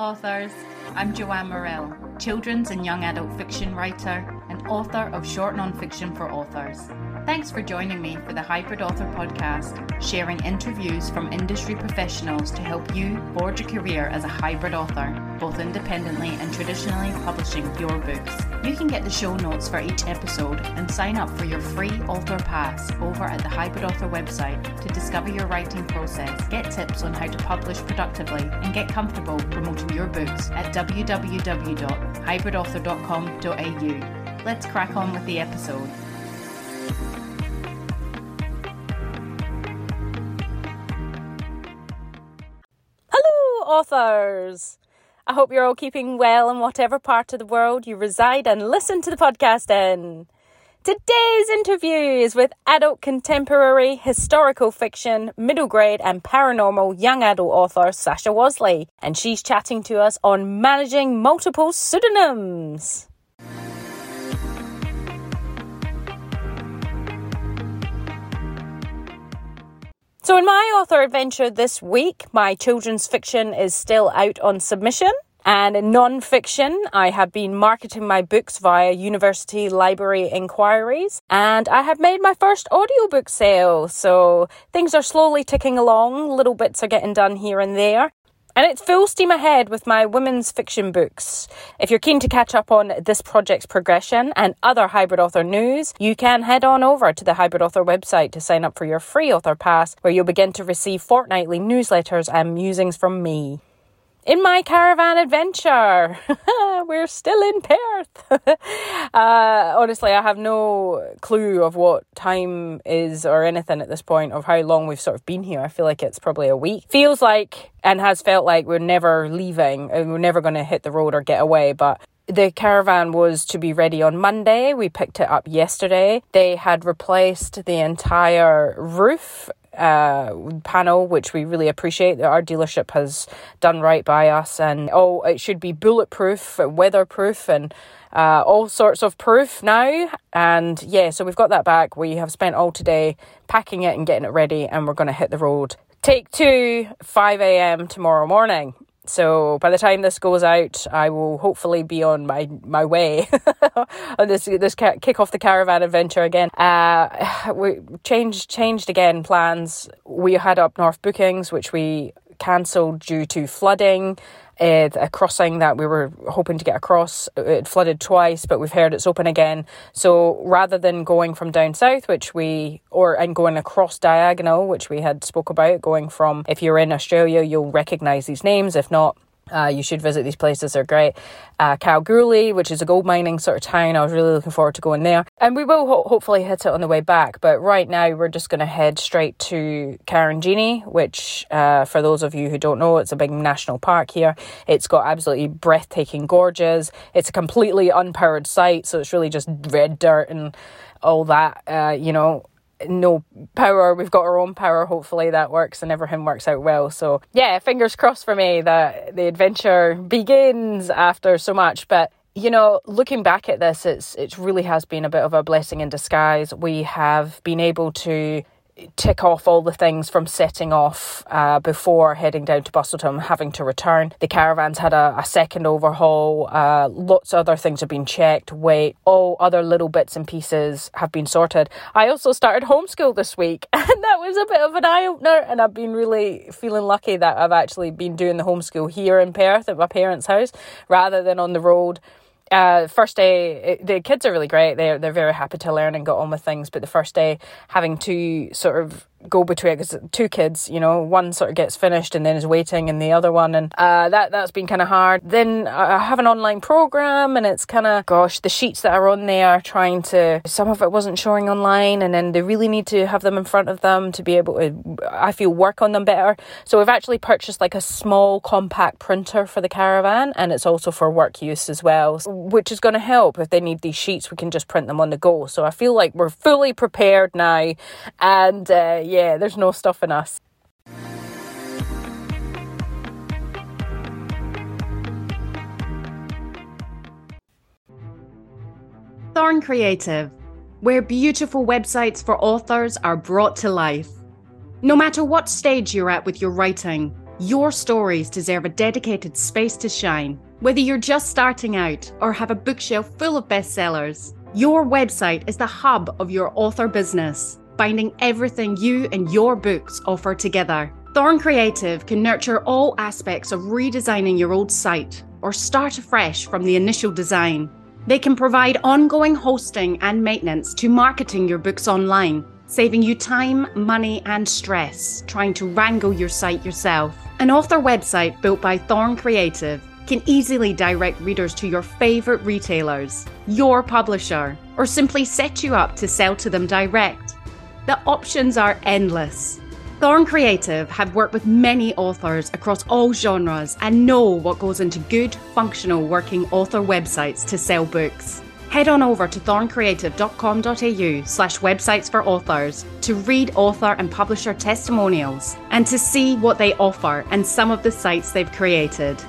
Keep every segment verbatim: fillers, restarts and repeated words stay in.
Authors. I'm Joanne Morrell, children's and young adult fiction writer and author of short nonfiction for authors. Thanks for joining me for the Hybrid Author Podcast, sharing interviews from industry professionals to help you forge a career as a hybrid author, both independently and traditionally publishing your books. You can get the show notes for each episode and sign up for your free author pass over at the Hybrid Author website to discover your writing process, get tips on how to publish productively, and get comfortable promoting your books at w w w dot hybrid author dot com dot a u. Let's crack on with the episode. Authors, I hope you're all keeping well in whatever part of the world you reside and listen to the podcast in. Today's interview is with adult contemporary historical fiction, middle grade and paranormal young adult author Sasha Wasley, and she's chatting to us on managing multiple pseudonyms. So in my author adventure this week, my children's fiction is still out on submission. And in non-fiction, I have been marketing my books via university library inquiries. And I have made my first audiobook sale. So things are slowly ticking along. Little bits are getting done here and there. And it's full steam ahead with my women's fiction books. If you're keen to catch up on this project's progression and other Hybrid Author news, you can head on over to the Hybrid Author website to sign up for your free author pass, where you'll begin to receive fortnightly newsletters and musings from me. In my caravan adventure, we're still in Perth. uh, honestly, I have no clue of what time is or anything at this point of how long we've sort of been here. I feel like it's probably a week. Feels like and has felt like we're never leaving and we're never going to hit the road or get away. But the caravan was to be ready on Monday. We picked it up yesterday. They had replaced the entire roof uh panel, which we really appreciate, that our dealership has done right by us. And oh, it should be bulletproof, weatherproof, and uh all sorts of proof now. And yeah, so we've got that back. We have spent all today packing it and getting it ready, and we're going to hit the road take to five a.m. tomorrow morning. So by the time this goes out, I will hopefully be on my, my way on this this ca- kick off the caravan adventure again. Uh, we changed changed again plans. We had up north bookings, which we cancelled due to flooding. Uh, a crossing that we were hoping to get across, it flooded twice, but we've heard it's open again. So rather than going from down south, which we or and going across diagonal, which we had spoke about, going from, if you're in Australia, you'll recognise these names. If not, Uh, you should visit these places, they're great. Uh, Kalgoorlie, which is a gold mining sort of town, I was really looking forward to going there. And we will ho- hopefully hit it on the way back, but right now we're just going to head straight to Karangini, which uh, for those of you who don't know, it's a big national park here. It's got absolutely breathtaking gorges. It's a completely unpowered site, so it's really just red dirt and all that, uh, you know. No power. We've got our own power. Hopefully that works and everything works out well. So yeah, fingers crossed for me that the adventure begins after so much. But you know, looking back at this, it's it really has been a bit of a blessing in disguise. We have been able to tick off all the things from setting off uh, before heading down to Busselton, having to return. The caravan's had a, a second overhaul. Uh, lots of other things have been checked, weight, all other little bits and pieces have been sorted. I also started homeschool this week, and that was a bit of an eye-opener, and I've been really feeling lucky that I've actually been doing the homeschool here in Perth at my parents' house rather than on the road. Uh, first day, it, the kids are really great. They're, they're very happy to learn and get on with things. But the first day, having to sort of go between, because two kids, you know, one sort of gets finished and then is waiting, and the other one, and uh, that, that's been kind of hard. Then I have an online program, and it's kind of, gosh, the sheets that are on there, trying to, some of it wasn't showing online, and then they really need to have them in front of them to be able to, I feel, work on them better. So we've actually purchased like a small compact printer for the caravan, and it's also for work use as well, which is going to help. If they need these sheets, we can just print them on the go. So I feel like we're fully prepared now, and uh, yeah, there's no stopping us. Thorn Creative, where beautiful websites for authors are brought to life. No matter what stage you're at with your writing, Your stories deserve a dedicated space to shine. Whether you're just starting out or have a bookshelf full of bestsellers, your website is the hub of your author business, binding everything you and your books offer together. Thorn Creative can nurture all aspects of redesigning your old site or start afresh from the initial design. They can provide ongoing hosting and maintenance to marketing your books online, saving you time, money, and stress trying to wrangle your site yourself. An author website built by Thorn Creative can easily direct readers to your favorite retailers, your publisher, or simply set you up to sell to them direct. The options are endless. Thorn Creative have worked with many authors across all genres and know what goes into good, functional working author websites to sell books. Head on over to thorn creative dot com dot a u slash websites for authors to read author and publisher testimonials and to see what they offer and some of the sites they've created.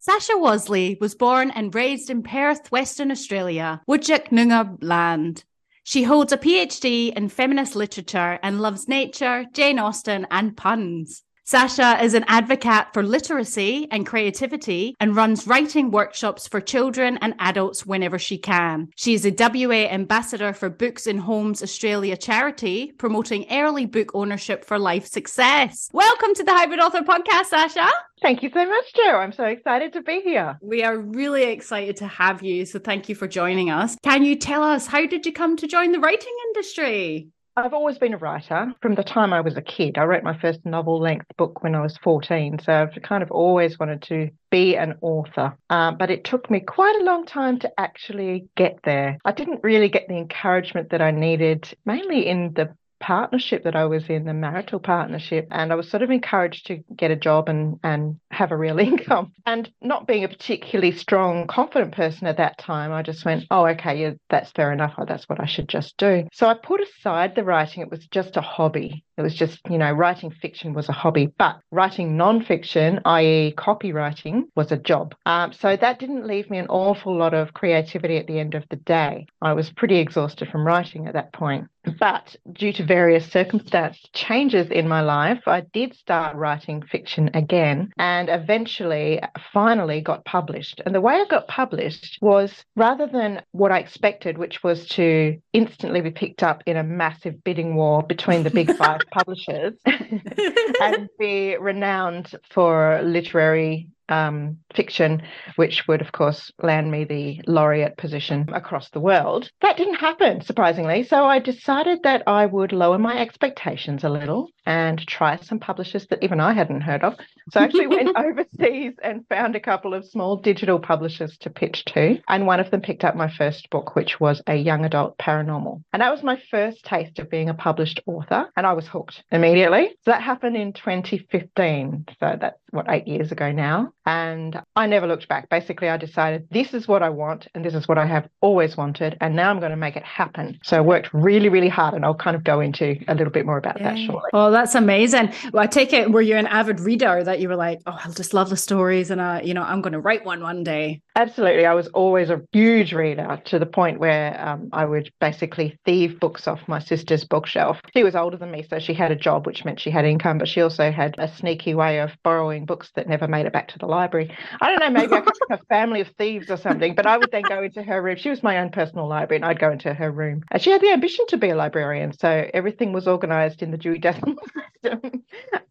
Sasha Wasley was born and raised in Perth, Western Australia, Wujik Noongar land. She holds a P H D in feminist literature and loves nature, Jane Austen, and puns. Sasha is an advocate for literacy and creativity and runs writing workshops for children and adults whenever she can. She is a W A ambassador for Books in Homes Australia charity, promoting early book ownership for life success. Welcome to the Hybrid Author Podcast, Sasha. Thank you so much, Jo. I'm so excited to be here. We are really excited to have you, so thank you for joining us. Can you tell us, how did you come to join the writing industry? I've always been a writer from the time I was a kid. I wrote my first novel-length book when I was fourteen, so I've kind of always wanted to be an author, uh, but it took me quite a long time to actually get there. I didn't really get the encouragement that I needed, mainly in the partnership that I was in, the marital partnership, and I was sort of encouraged to get a job and and have a real income. And not being a particularly strong, confident person at that time, I just went, oh, okay, yeah, that's fair enough. Oh, that's what I should just do. So I put aside the writing. It was just a hobby. It was just, you know, writing fiction was a hobby, but writing nonfiction, that is copywriting, was a job. Um, so that didn't leave me an awful lot of creativity at the end of the day. I was pretty exhausted from writing at that point. But due to various circumstance changes in my life, I did start writing fiction again and eventually, finally got published. And the way I got published was rather than what I expected, which was to instantly be picked up in a massive bidding war between the big five publishers and be renowned for literary Um, fiction, which would, of course, land me the laureate position across the world. That didn't happen, surprisingly. So I decided that I would lower my expectations a little and try some publishers that even I hadn't heard of. So I actually went overseas and found a couple of small digital publishers to pitch to. And one of them picked up my first book, which was a young adult paranormal. And that was my first taste of being a published author. And I was hooked immediately. So that happened in twenty fifteen. So that's, what, eight years ago now. And I never looked back. Basically, I decided this is what I want and this is what I have always wanted. And now I'm going to make it happen. So I worked really, really hard. And I'll kind of go into a little bit more about yeah. that shortly. Oh, that's amazing. Well, I take it, were you an avid reader that you were like, oh, I just love the stories and, I, you know, I'm going to write one one day? Absolutely. I was always a huge reader to the point where um, I would basically thieve books off my sister's bookshelf. She was older than me, so she had a job, which meant she had income, but she also had a sneaky way of borrowing books that never made it back to the library. I don't know, maybe I could have a family of thieves or something, but I would then go into her room. She was my own personal library, and I'd go into her room. And she had the ambition to be a librarian, so everything was organised in the Dewey Decimal system.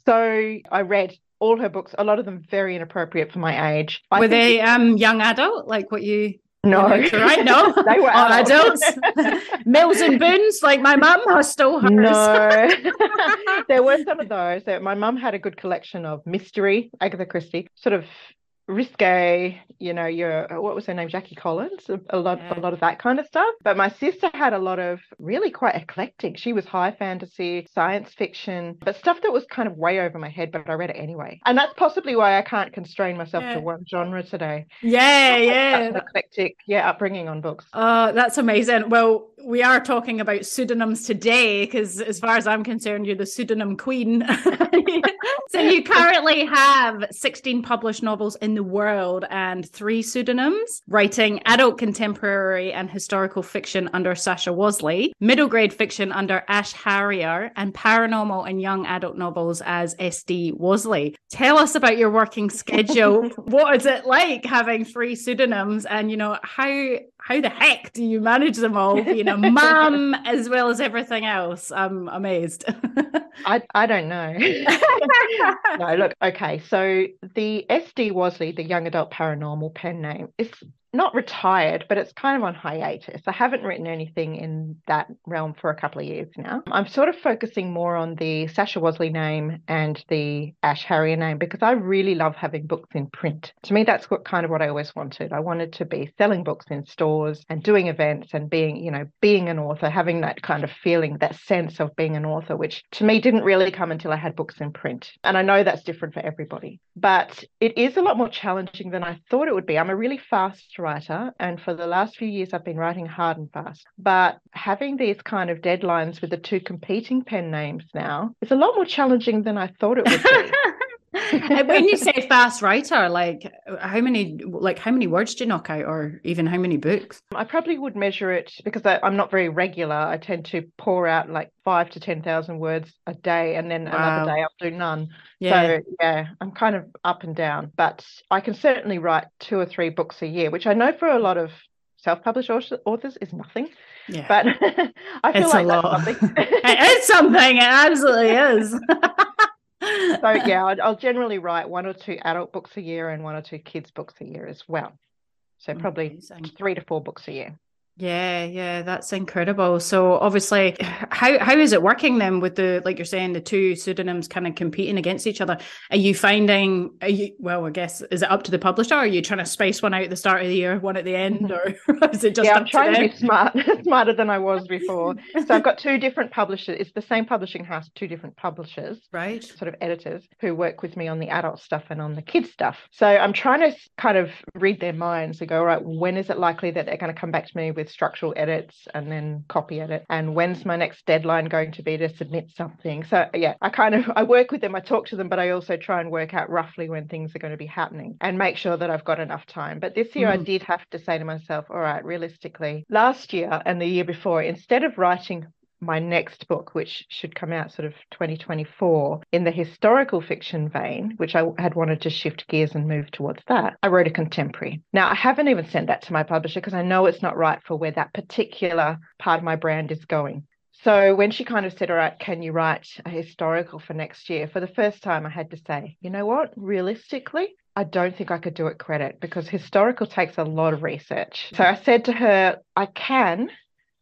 So I read all her books, a lot of them very inappropriate for my age. I Were they um, young adult, like what you... No, right? No, they were adults. adults. Mills and Boons, like my mum, I stole hers. No, there were some of those. My mum had a good collection of mystery, Agatha Christie, sort of risque, you know, your, what was her name, Jackie Collins, a lot, yeah. a lot of that kind of stuff. But my sister had a lot of really quite eclectic. She was high fantasy, science fiction, but stuff that was kind of way over my head, but I read it anyway. And that's possibly why I can't constrain myself yeah. to one genre today. Yeah, yeah. Eclectic, yeah, upbringing on books. Oh, uh, that's amazing. Well, we are talking about pseudonyms today, because as far as I'm concerned, you're the pseudonym queen. So you currently have sixteen published novels in the world and three pseudonyms, writing adult contemporary and historical fiction under Sasha Wasley, middle grade fiction under Ash Harrier, and paranormal and young adult novels as S D Wasley. Tell us about your working schedule. What is it like having three pseudonyms, and, you know, how how the heck do you manage them all, being a mum as well as everything else? I'm amazed. I, I don't know. No, look, okay. So the S D Wasley, the young adult paranormal pen name, it's not retired, but it's kind of on hiatus. I haven't written anything in that realm for a couple of years now. I'm sort of focusing more on the Sasha Wasley name and the Ash Harrier name, because I really love having books in print. To me, that's what kind of what I always wanted. I wanted to be selling books in stores and doing events and being, you know, being an author, having that kind of feeling, that sense of being an author, which to me didn't really come until I had books in print. And I know that's different for everybody, but it is a lot more challenging than I thought it would be. I'm a really fast writer, and for the last few years I've been writing hard and fast, but having these kind of deadlines with the two competing pen names now is a lot more challenging than I thought it would be. When you say fast writer, like how many like how many words do you knock out, or even how many books? I probably would measure it, because I, I'm not very regular. I tend to pour out like five to ten thousand words a day, and then wow. another day I'll do none. Yeah. So yeah, I'm kind of up and down, but I can certainly write two or three books a year, which I know for a lot of self-published authors is nothing. Yeah. But I feel it's like a lot. That's something. It is something. It absolutely is. So yeah, I'll generally write one or two adult books a year and one or two kids books a year as well. So probably Amazing. three to four books a year. Yeah, yeah, that's incredible. So obviously, how how is it working then with the, like you're saying, the two pseudonyms kind of competing against each other? Are you finding, are you, well, I guess, is it up to the publisher? Or are you trying to space one out at the start of the year, one at the end, or is it just yeah, up I'm trying to, to be smart, smarter than I was before. So I've got two different publishers. It's the same publishing house, two different publishers, right? Sort of editors who work with me on the adult stuff and on the kids stuff. So I'm trying to kind of read their minds and go, all right, when is it likely that they're going to come back to me with structural edits and then copy edit, and when's my next deadline going to be to submit something? So yeah, I kind of I work with them, I talk to them, but I also try and work out roughly when things are going to be happening and make sure that I've got enough time. But this year mm. I did have to say to myself, all right, realistically, last year and the year before, instead of writing my next book, which should come out sort of twenty twenty-four in the historical fiction vein, which I had wanted to shift gears and move towards that, I wrote a contemporary. Now, I haven't even sent that to my publisher because I know it's not right for where that particular part of my brand is going. So when she kind of said, all right, can you write a historical for next year? For the first time, I had to say, you know what, realistically, I don't think I could do it credit because historical takes a lot of research. So I said to her, I can,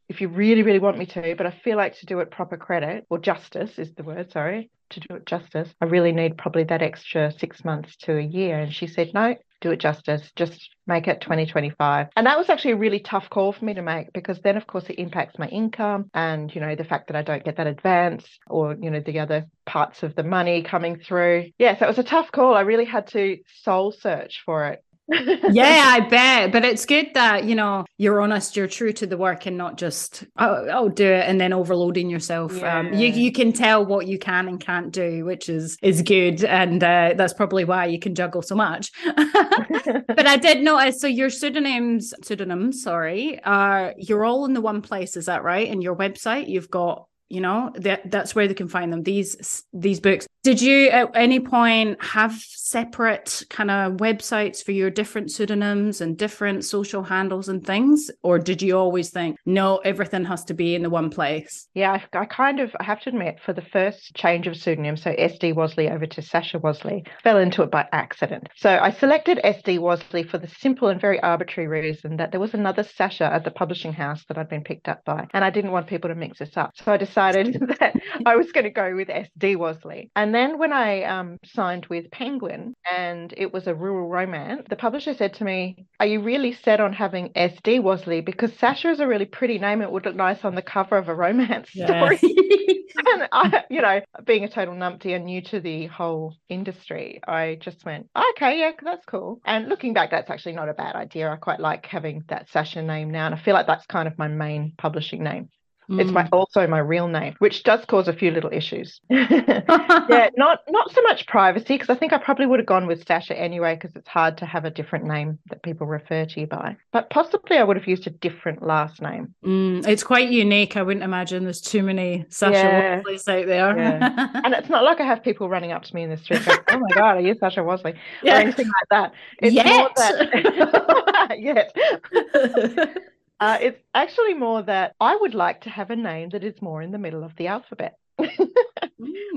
if you really, really want me to, but I feel like to do it proper credit, or justice is the word, sorry, to do it justice, I really need probably that extra six months to a year. And she said, no, do it justice, just make it twenty twenty-five. And that was actually a really tough call for me to make, because then, of course, it impacts my income and, you know, the fact that I don't get that advance or, you know, the other parts of the money coming through. Yeah, so it was a tough call. I really had to soul search for it. Yeah, I bet. But it's good that, you know, you're honest, you're true to the work, and not just, oh, I'll do it, and then overloading yourself. Yeah. Um, you you can tell what you can and can't do, which is is good, and uh, that's probably why you can juggle so much. But I did notice, so your pseudonyms, pseudonyms, sorry, are you're all in the one place, is that right? In your website, you've got, you know, that that's where they can find them, these these books. Did you at any point have separate kind of websites for your different pseudonyms and different social handles and things? Or did you always think, no, everything has to be in the one place? Yeah, I, I kind of, I have to admit, for the first change of pseudonym, so S D Wasley over to Sasha Wasley, fell into it by accident. So I selected S D Wasley for the simple and very arbitrary reason that there was another Sasha at the publishing house that I'd been picked up by, and I didn't want people to mix us up. So I decided that I was going to go with S D Wasley. And And then when I um, signed with Penguin and it was a rural romance, the publisher said to me, are you really set on having S D Wasley? Because Sasha is a really pretty name. It would look nice on the cover of a romance yes. story. And I, you know, being a total numpty and new to the whole industry, I just went, oh, okay, yeah, that's cool. And looking back, that's actually not a bad idea. I quite like having that Sasha name now. And I feel like that's kind of my main publishing name. Mm. It's my also my real name, which does cause a few little issues. yeah, not not so much privacy, because I think I probably would have gone with Sasha anyway, because it's hard to have a different name that people refer to you by. But possibly I would have used a different last name. Mm, it's quite unique. I wouldn't imagine there's too many Sasha yeah. Wasleys out there. Yeah. And it's not like I have people running up to me in the street going, oh my God, are you Sasha Wasley? Yeah. Or anything like that. It's Yet. More that... Yet. Uh, it's actually more that I would like to have a name that is more in the middle of the alphabet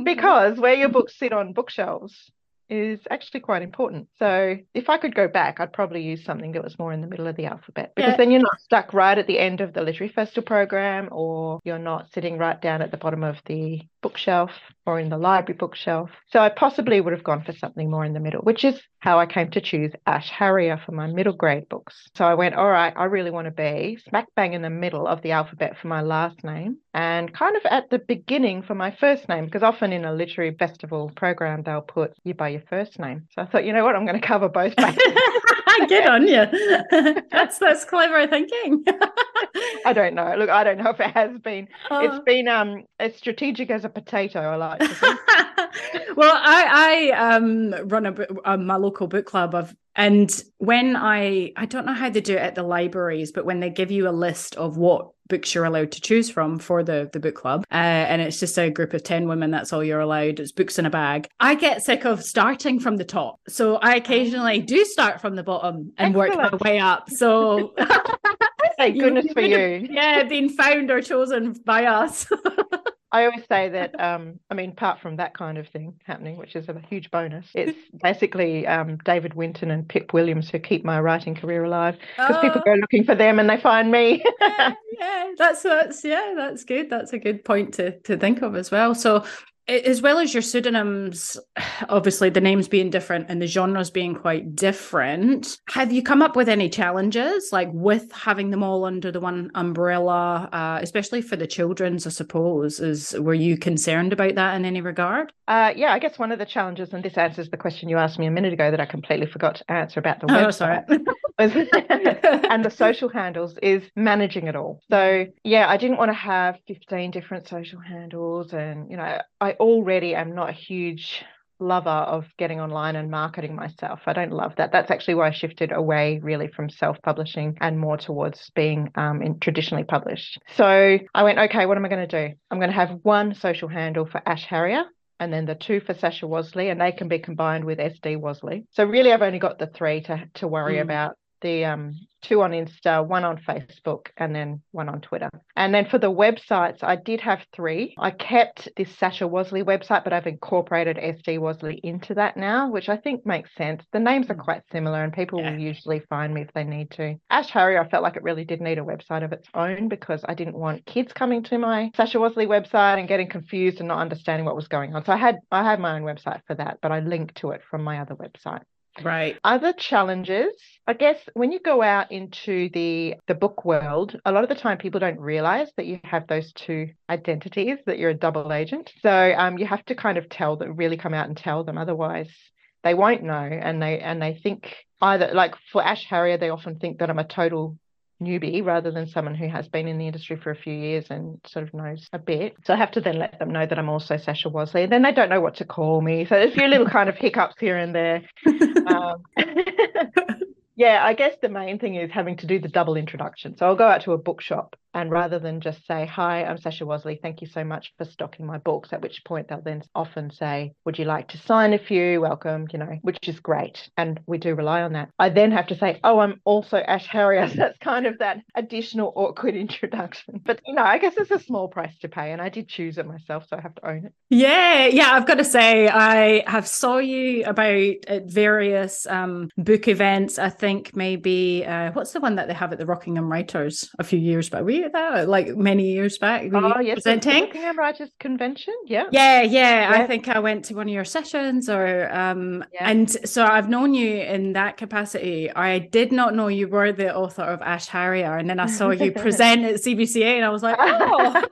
because where your books sit on bookshelves is actually quite important. So if I could go back, I'd probably use something that was more in the middle of the alphabet because yeah. then you're not stuck right at the end of the literary festival program, or you're not sitting right down at the bottom of the bookshelf or in the library bookshelf. So I possibly would have gone for something more in the middle, which is how I came to choose Ash Harrier for my middle grade books. So I went, all right, I really want to be smack bang in the middle of the alphabet for my last name and kind of at the beginning for my first name, because often in a literary festival program, they'll put you by your first name. So I thought, you know what, I'm going to cover both bases. Get on you. That's that's clever thinking. I don't know. Look, I don't know if it has been. Oh. It's been um as strategic as a potato, I like to think. Well, I, I um run a, uh, my local book club. I've And when I, I don't know how they do it at the libraries, but when they give you a list of what books you're allowed to choose from for the, the book club, uh, and it's just a group of ten women, that's all you're allowed, it's books in a bag. I get sick of starting from the top. So I occasionally do start from the bottom and Excellent. Work my way up. So thank goodness for you. Yeah, being found or chosen by us. I always say that, um, I mean, apart from that kind of thing happening, which is a huge bonus, it's basically um, David Winton and Pip Williams who keep my writing career alive, because oh. people go looking for them and they find me. yeah, yeah, that's that's yeah, that's good. That's a good point to to think of as well. So. As well as your pseudonyms, obviously the names being different and the genres being quite different, have you come up with any challenges, like with having them all under the one umbrella, uh, especially for the children's, I suppose? Is Were you concerned about that in any regard? Uh, yeah, I guess one of the challenges, and this answers the question you asked me a minute ago that I completely forgot to answer about the website. Oh, sorry. and the social handles is managing it all. So yeah, I didn't want to have fifteen different social handles, and you know, I already am not a huge lover of getting online and marketing myself. I don't love that. That's actually why I shifted away really from self-publishing and more towards being um, in traditionally published. So I went, okay, what am I going to do? I'm going to have one social handle for Ash Harrier, and then the two for Sasha Wasley, and they can be combined with S D Wasley. So really I've only got the three to, to worry mm. about. The um, two on Insta, one on Facebook, and then one on Twitter. And then for the websites, I did have three. I kept this Sasha Wasley website, but I've incorporated S D Wasley into that now, which I think makes sense. The names are quite similar and people yeah. will usually find me if they need to. Ash Harrier, I felt like it really did need a website of its own, because I didn't want kids coming to my Sasha Wasley website and getting confused and not understanding what was going on. So I had I had my own website for that, but I linked to it from my other website. Right. Other challenges, I guess, when you go out into the the book world, a lot of the time people don't realize that you have those two identities, that you're a double agent. So um, you have to kind of tell them, really come out and tell them. Otherwise, they won't know. And they and they think either, like for Ash Harrier, they often think that I'm a total newbie rather than someone who has been in the industry for a few years and sort of knows a bit. So I have to then let them know that I'm also Sasha Wasley, and then they don't know what to call me. So there's a few little kind of hiccups here and there. um, yeah, I guess the main thing is having to do the double introduction. So I'll go out to a bookshop, and rather than just say, hi, I'm Sasha Wasley, thank you so much for stocking my books, at which point they'll then often say, would you like to sign a few? Welcome, you know, which is great. And we do rely on that. I then have to say, oh, I'm also Ash Harrier. So that's kind of that additional awkward introduction. But, you know, I guess it's a small price to pay, and I did choose it myself, so I have to own it. Yeah, yeah, I've got to say, I have saw you about at various um, book events. I think maybe, uh, what's the one that they have at the Rockingham Writers a few years back? Were you about that, like many years back? Oh, yes, presenting the Rockingham Writers Convention. Yeah. yeah, yeah, yeah. I think I went to one of your sessions, or um, yeah. and so I've known you in that capacity. I did not know you were the author of Ash Harrier, and then I saw you present at C B C A, and I was like, oh.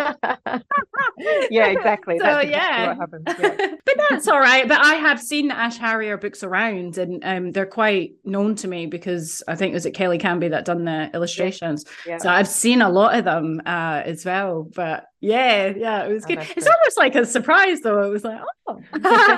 yeah, exactly. So that's yeah, what yeah. but that's all right. But I have seen Ash Harrier books around, and um, they're quite known to me because I think it was at Kelly Canby that done the illustrations. Yeah. Yeah. So I've seen a lot of them uh, as well. But yeah, yeah, it was good. Oh, it's good. Almost like a surprise, though. It was like, oh,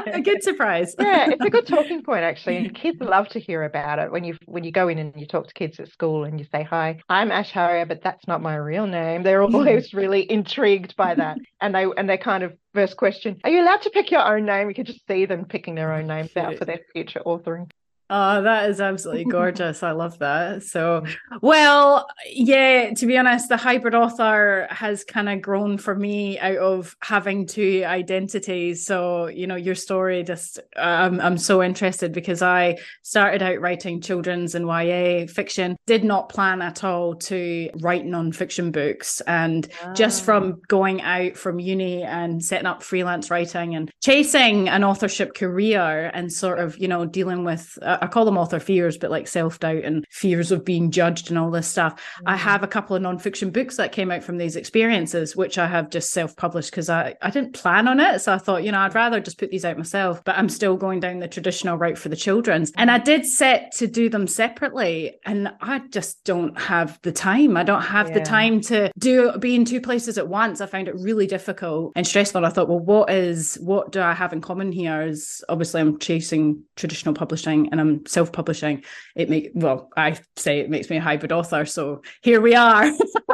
a good surprise. Yeah, it's a good talking point actually, and kids love to hear about it when you when you go in and you talk to kids at school and you say, "Hi, I'm Ash Harrier, but that's not my real name." They're always really intrigued by that, and they and they kind of. First question, are you allowed to pick your own name? You could just see them picking their own names out for their future authoring. Oh, that is absolutely gorgeous. I love that. So, well, yeah, to be honest, the hybrid author has kind of grown for me out of having two identities. So, you know, your story just, um, I'm so interested because I started out writing children's and Y A fiction, did not plan at all to write non-fiction books. And wow. just from going out from uni and setting up freelance writing and chasing an authorship career and sort of, you know, dealing with, uh, I call them author fears, but like self-doubt and fears of being judged and all this stuff. Mm-hmm. I have a couple of non-fiction books that came out from these experiences, which I have just self-published because I, I didn't plan on it. So I thought, you know, I'd rather just put these out myself, but I'm still going down the traditional route for the children's. And I did set to do them separately. And I just don't have the time. I don't have yeah. the time to do be in two places at once. I found it really difficult and stressful. I thought, well, what is, what do I have in common here is obviously I'm chasing traditional publishing and I'm self-publishing. It make well I say it makes me a hybrid author, so here we are.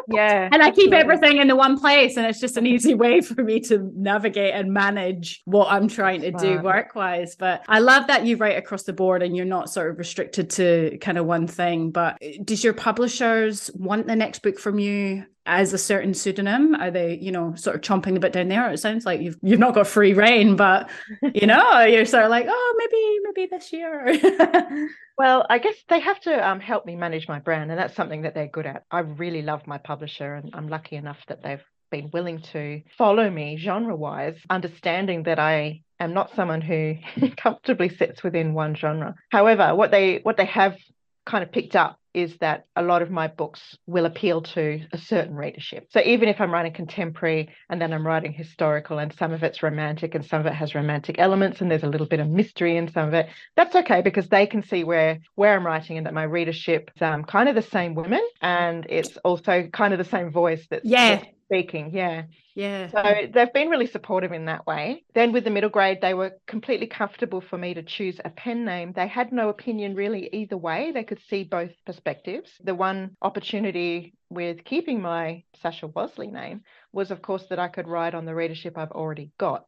Yeah. And I keep yeah. everything in the one place, and it's just an easy way for me to navigate and manage what I'm trying That's to fun. do work-wise. But I love that you write across the board and you're not sort of restricted to kind of one thing. But does your publishers want the next book from you as a certain pseudonym? Are they, you know, sort of chomping a bit down there? It sounds like you've you've not got free reign, but you know, you're sort of like, oh, maybe maybe this year. Well, I guess they have to um, help me manage my brand, and that's something that they're good at. I really love my publisher, and I'm lucky enough that they've been willing to follow me genre-wise, understanding that I am not someone who comfortably sits within one genre. However, what they what they have kind of picked up is that a lot of my books will appeal to a certain readership. So even if I'm writing contemporary and then I'm writing historical and some of it's romantic and some of it has romantic elements and there's a little bit of mystery in some of it, that's okay because they can see where, where I'm writing and that my readership is um, kind of the same women and it's also kind of the same voice that's yeah. speaking. Yeah. Yeah. So they've been really supportive in that way. Then with the middle grade, they were completely comfortable for me to choose a pen name. They had no opinion really either way. They could see both perspectives. The one opportunity with keeping my Sasha Wasley name was, of course, that I could write on the readership I've already got.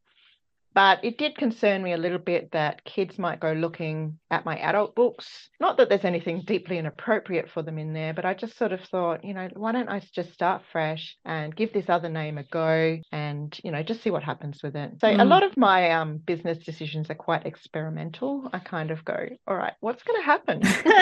But it did concern me a little bit that kids might go looking at my adult books. Not that there's anything deeply inappropriate for them in there, but I just sort of thought, you know, why don't I just start fresh and give this other name a go and, you know, just see what happens with it. So mm. a lot of my um, business decisions are quite experimental. I kind of go, all right, what's going to happen? Just give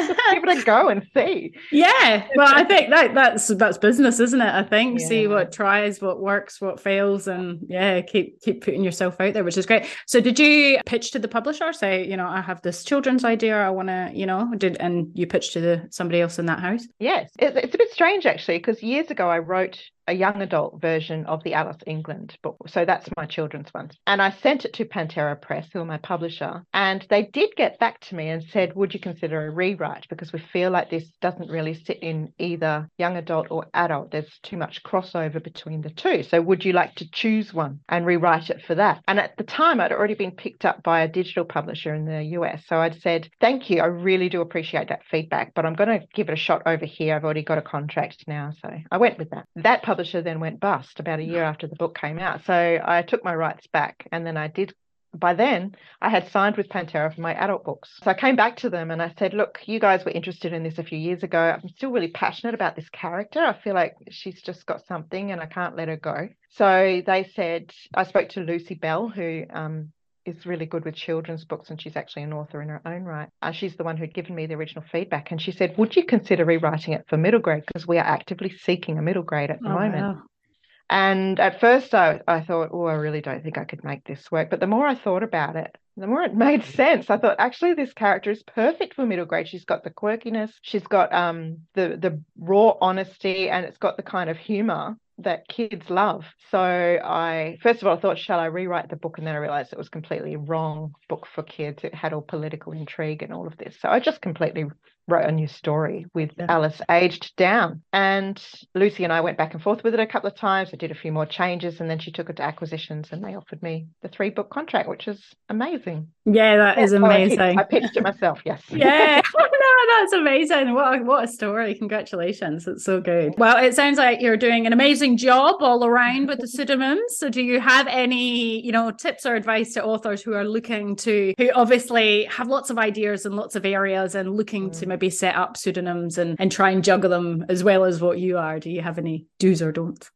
it a go and see. Yeah. Well, I think that, that's that's business, isn't it? I think yeah. see what tries, what works, what fails, and yeah, keep keep putting yourself out there, which is great. So did you pitch to the publisher, say, you know, I have this children's idea, I want to, you know, did and you pitched to the somebody else in that house? Yes. It, it's a bit strange, actually, because years ago I wrote a young adult version of the Alice England book. So that's my children's one. And I sent it to Pantera Press, who are my publisher, and they did get back to me and said, would you consider a rewrite? Because we feel like this doesn't really sit in either young adult or adult. There's too much crossover between the two. So would you like to choose one and rewrite it for that? And at the time, I'd already been picked up by a digital publisher in the U S. So I'd said, thank you. I really do appreciate that feedback, but I'm going to give it a shot over here. I've already got a contract now. So I went with that. That publisher then went bust about a year after the book came out. So I took my rights back, and then I did. By then, I had signed with Pantera for my adult books. So I came back to them and I said, look, you guys were interested in this a few years ago. I'm still really passionate about this character. I feel like she's just got something and I can't let her go. So they said, I spoke to Lucy Bell, who um, is really good with children's books, and she's actually an author in her own right. Uh, she's the one who'd given me the original feedback, and she said, would you consider rewriting it for middle grade, because we are actively seeking a middle grade at the oh, moment. Wow. And at first I, I thought, oh, I really don't think I could make this work. But the more I thought about it, the more it made sense. I thought, actually, this character is perfect for middle grade. She's got the quirkiness. She's got um, the, the raw honesty, and it's got the kind of humour that kids love. So I, first of all, I thought, shall I rewrite the book? And then I realised it was completely wrong book for kids. It had all political intrigue and all of this. So I just completely wrote a new story with yeah. Alice aged down. And Lucy and I went back and forth with it a couple of times. I did a few more changes, and then she took it to acquisitions, and they offered me the three book contract, which is amazing. Yeah, that that's is amazing. I pitched, I pitched it myself, yes. Yeah, no, that's amazing. What a, what a story. Congratulations. It's so good. Well, it sounds like you're doing an amazing job all around with the pseudonyms. So do you have any, you know, tips or advice to authors who are looking to, who obviously have lots of ideas and lots of areas and looking mm. to maybe set up pseudonyms and, and try and juggle them as well as what you are? Do you have any do's or don'ts?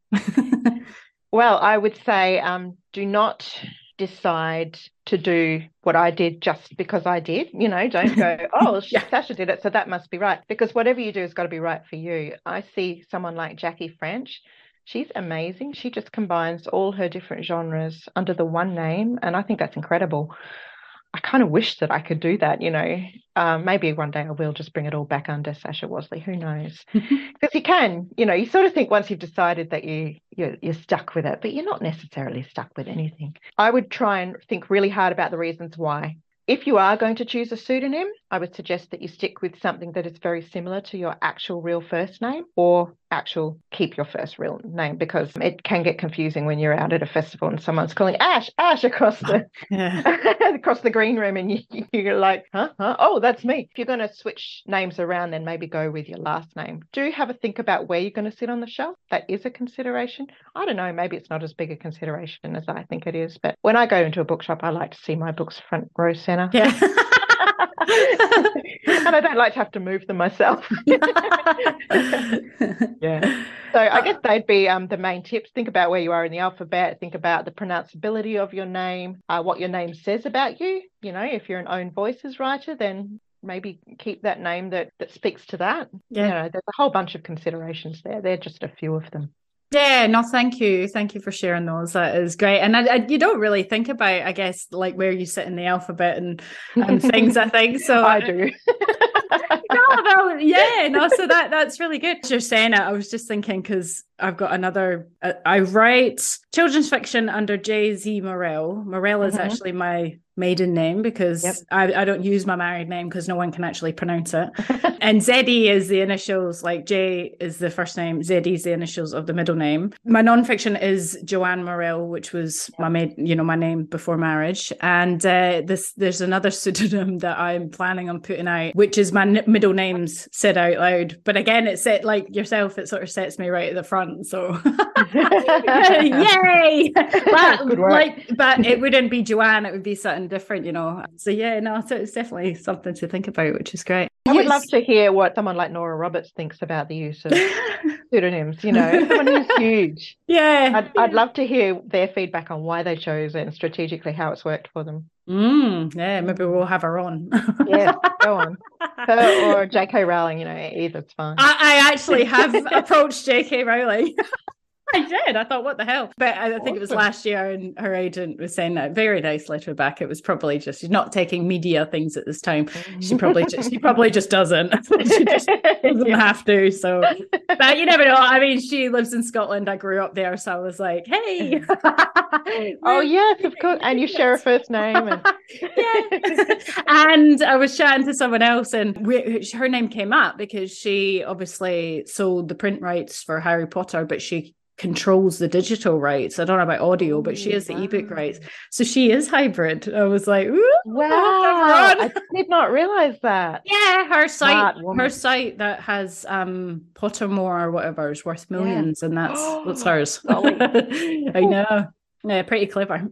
Well, I would say um, do not decide to do what I did just because I did. You know, don't go, oh, yeah. Sasha did it, so that must be right. Because whatever you do has got to be right for you. I see someone like Jackie French. She's amazing. She just combines all her different genres under the one name, and I think that's incredible. I kind of wish that I could do that, you know. Um, maybe one day I will just bring it all back under Sasha Wasley. Who knows? Because you can, you know, you sort of think once you've decided that you, you're, you're stuck with it, but you're not necessarily stuck with anything. I would try and think really hard about the reasons why. If you are going to choose a pseudonym, I would suggest that you stick with something that is very similar to your actual real first name, or actual keep your first real name, because it can get confusing when you're out at a festival and someone's calling Ash, Ash across the yeah. across the green room, and you, you're like, huh, huh, oh, that's me. If you're going to switch names around, then maybe go with your last name. Do have a think about where you're going to sit on the shelf. That is a consideration. I don't know, maybe it's not as big a consideration as I think it is, but when I go into a bookshop, I like to see my books front row center. Yeah. And I don't like to have to move them myself. Yeah. So I guess they'd be um, the main tips. Think about where you are in the alphabet. Think about the pronounceability of your name, uh, what your name says about you. You know, if you're an own voices writer, then maybe keep that name that, that speaks to that. Yeah. You know, there's a whole bunch of considerations there. They're just a few of them. Yeah, no, thank you. Thank you for sharing those. That is great. And I, I, you don't really think about, I guess, like where you sit in the alphabet and, and things, I think. So I do. no, no, yeah, no, so that, that's really good. You're saying it. I was just thinking, because I've got another, uh, I write children's fiction under J Z Morell. Morell is mm-hmm. actually my maiden name, because yep. I, I don't use my married name because no one can actually pronounce it. And Z E is the initials, like J is the first name, Z E is the initials of the middle name. My nonfiction is Joanne Morrell, which was my maid, you know, my name before marriage. And uh, this there's another pseudonym that I'm planning on putting out, which is my n- middle name's said out loud. But again, it's set, like yourself, it sort of sets me right at the front. So yay! But, like, but it wouldn't be Joanne, it would be something different, you know. So yeah, no, so it's definitely something to think about, which is great. I would yes. love to hear what someone like Nora Roberts thinks about the use of pseudonyms, you know, someone who's huge. Yeah. I'd, I'd love to hear their feedback on why they chose it and strategically how it's worked for them. Mm, yeah, maybe we'll have her on. Yeah, go on. Her or J K. Rowling, you know, either, it's fine. I, I actually have approached J K. Rowling. I did. I thought, what the hell? But I think awesome. It was last year, and her agent was saying that very nice letter back. It was probably just, she's not taking media things at this time. She probably just, she probably just doesn't. She just doesn't have to. So, but you never know. I mean, she lives in Scotland. I grew up there, so I was like, hey. Oh yes, of course. And you share a first name. And... yeah. And I was chatting to someone else, and we, her name came up because she obviously sold the print rights for Harry Potter, but she controls the digital rights. I don't know about audio, but she has the wow. ebook rights. So she is hybrid. I was like, ooh, wow, I did not realize that. Yeah, her site, her site that has um Pottermore or whatever is worth millions, yeah. and that's that's hers. I know. Yeah, pretty clever.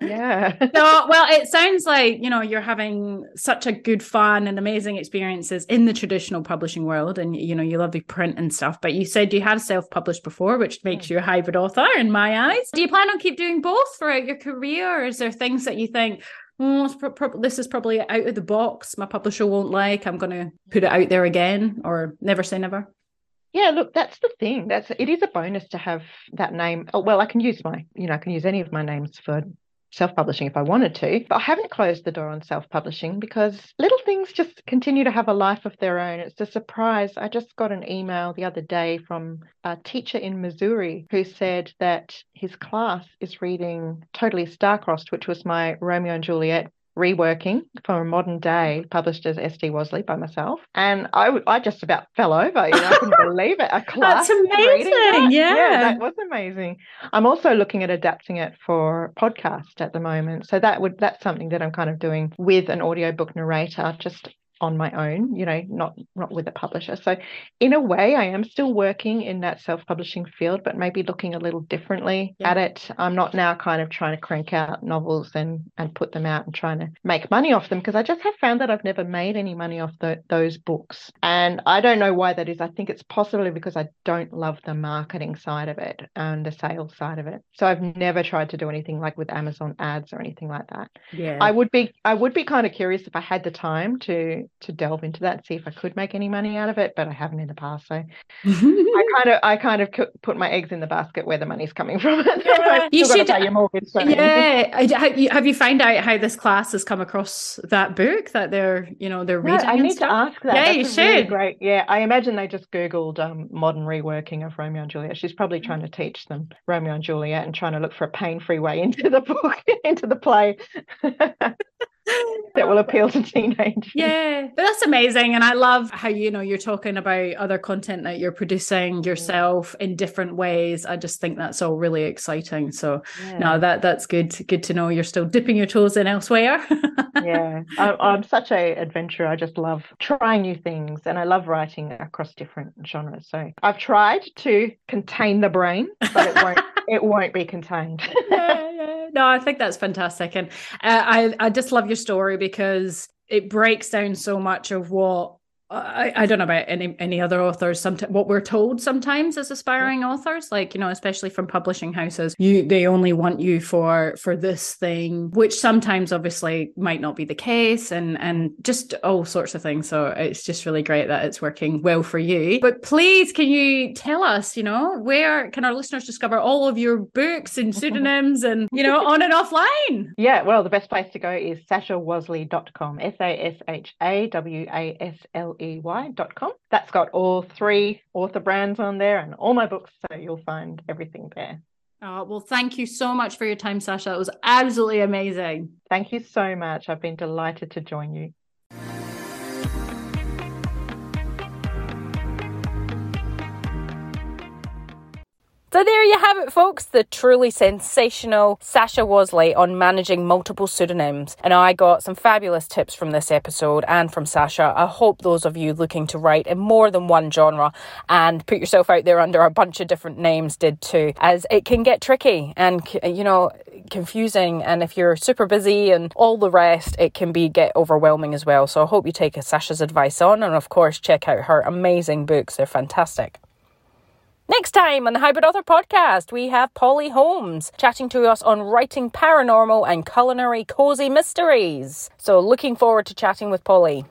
Yeah. No, well, it sounds like, you know, you're having such a good, fun and amazing experiences in the traditional publishing world, and, you know, you love the print and stuff, but you said you had self-published before, which makes you a hybrid author in my eyes. Do you plan on keep doing both throughout your career, or is there things that you think, oh, pro- pro- this is probably out of the box, my publisher won't like, I'm going to put it out there again, or never say never? Yeah, look, that's the thing. That's it is a bonus to have that name. Oh, well, I can use my, you know, I can use any of my names for self-publishing if I wanted to, but I haven't closed the door on self-publishing because little things just continue to have a life of their own. It's a surprise. I just got an email the other day from a teacher in Missouri who said that his class is reading Totally Star-Crossed, which was my Romeo and Juliet reworking for a modern day, published as S D Wasley by myself, and I, I just about fell over, you know, I couldn't believe it. A class. That's amazing. That. Yeah. yeah that was amazing. I'm also looking at adapting it for podcast at the moment, so that would that's something that I'm kind of doing with an audiobook narrator, just on my own, you know, not not with a publisher. So in a way I am still working in that self-publishing field, but maybe looking a little differently yeah. at it. I'm not now kind of trying to crank out novels and and put them out and trying to make money off them, because I just have found that I've never made any money off the, those books, and I don't know why that is. I think it's possibly because I don't love the marketing side of it and the sales side of it, so I've never tried to do anything like with Amazon ads or anything like that. Yeah, I would be I would be kind of curious if I had the time to to delve into that, see if I could make any money out of it, but I haven't in the past, so I kind of I kind of put my eggs in the basket where the money's coming from. Yeah, you should pay your mortgage, so. Yeah, have you found out how this class has come across that book that they're you know they're reading? No, I need stuff? to ask that. Yeah, That's you should. Really great. Yeah, I imagine they just googled um, modern reworking of Romeo and Juliet. She's probably trying to teach them Romeo and Juliet and trying to look for a pain-free way into the book, into the play. That will appeal to teenagers. Yeah, but that's amazing, and I love how you know you're talking about other content that you're producing yourself in different ways. I just think that's all really exciting. So yeah. no, that that's good. Good to know you're still dipping your toes in elsewhere. yeah, I, I'm such an adventurer. I just love trying new things, and I love writing across different genres. So I've tried to contain the brain, but it won't. It won't be contained. yeah, yeah. No, I think that's fantastic, and uh, I I just love your story because it breaks down so much of what I, I don't know about any any other authors. Sometimes what we're told sometimes as aspiring yeah. authors, like you know, especially from publishing houses, you they only want you for for this thing, which sometimes obviously might not be the case, and and just all sorts of things. So it's just really great that it's working well for you. But please, can you tell us, you know, where can our listeners discover all of your books and pseudonyms and you know on and offline? Yeah, well, the best place to go is sasha wasley dot com. S a s h a w a s l E Y dot com. That's got all three author brands on there and all my books, so you'll find everything there. Oh, well, thank you so much for your time, Sasha. It was absolutely amazing. Thank you so much. I've been delighted to join you. So there you have it, folks, the truly sensational Sasha Wasley on managing multiple pseudonyms. And I got some fabulous tips from this episode and from Sasha. I hope those of you looking to write in more than one genre and put yourself out there under a bunch of different names did too, as it can get tricky and, you know, confusing. And if you're super busy and all the rest, it can be get overwhelming as well. So I hope you take Sasha's advice on, and of course, check out her amazing books. They're fantastic. Next time on the Hybrid Author Podcast, we have Polly Holmes chatting to us on writing paranormal and culinary cozy mysteries. So looking forward to chatting with Polly.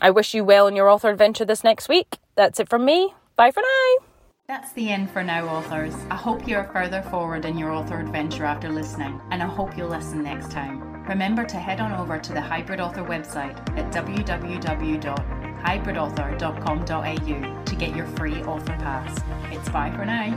I wish you well in your author adventure this next week. That's it from me. Bye for now. That's the end for now, authors. I hope you are further forward in your author adventure after listening, and I hope you'll listen next time. Remember to head on over to the Hybrid Author website at w w w dot hybrid author dot com dot a u to get your free author pass. It's bye for now.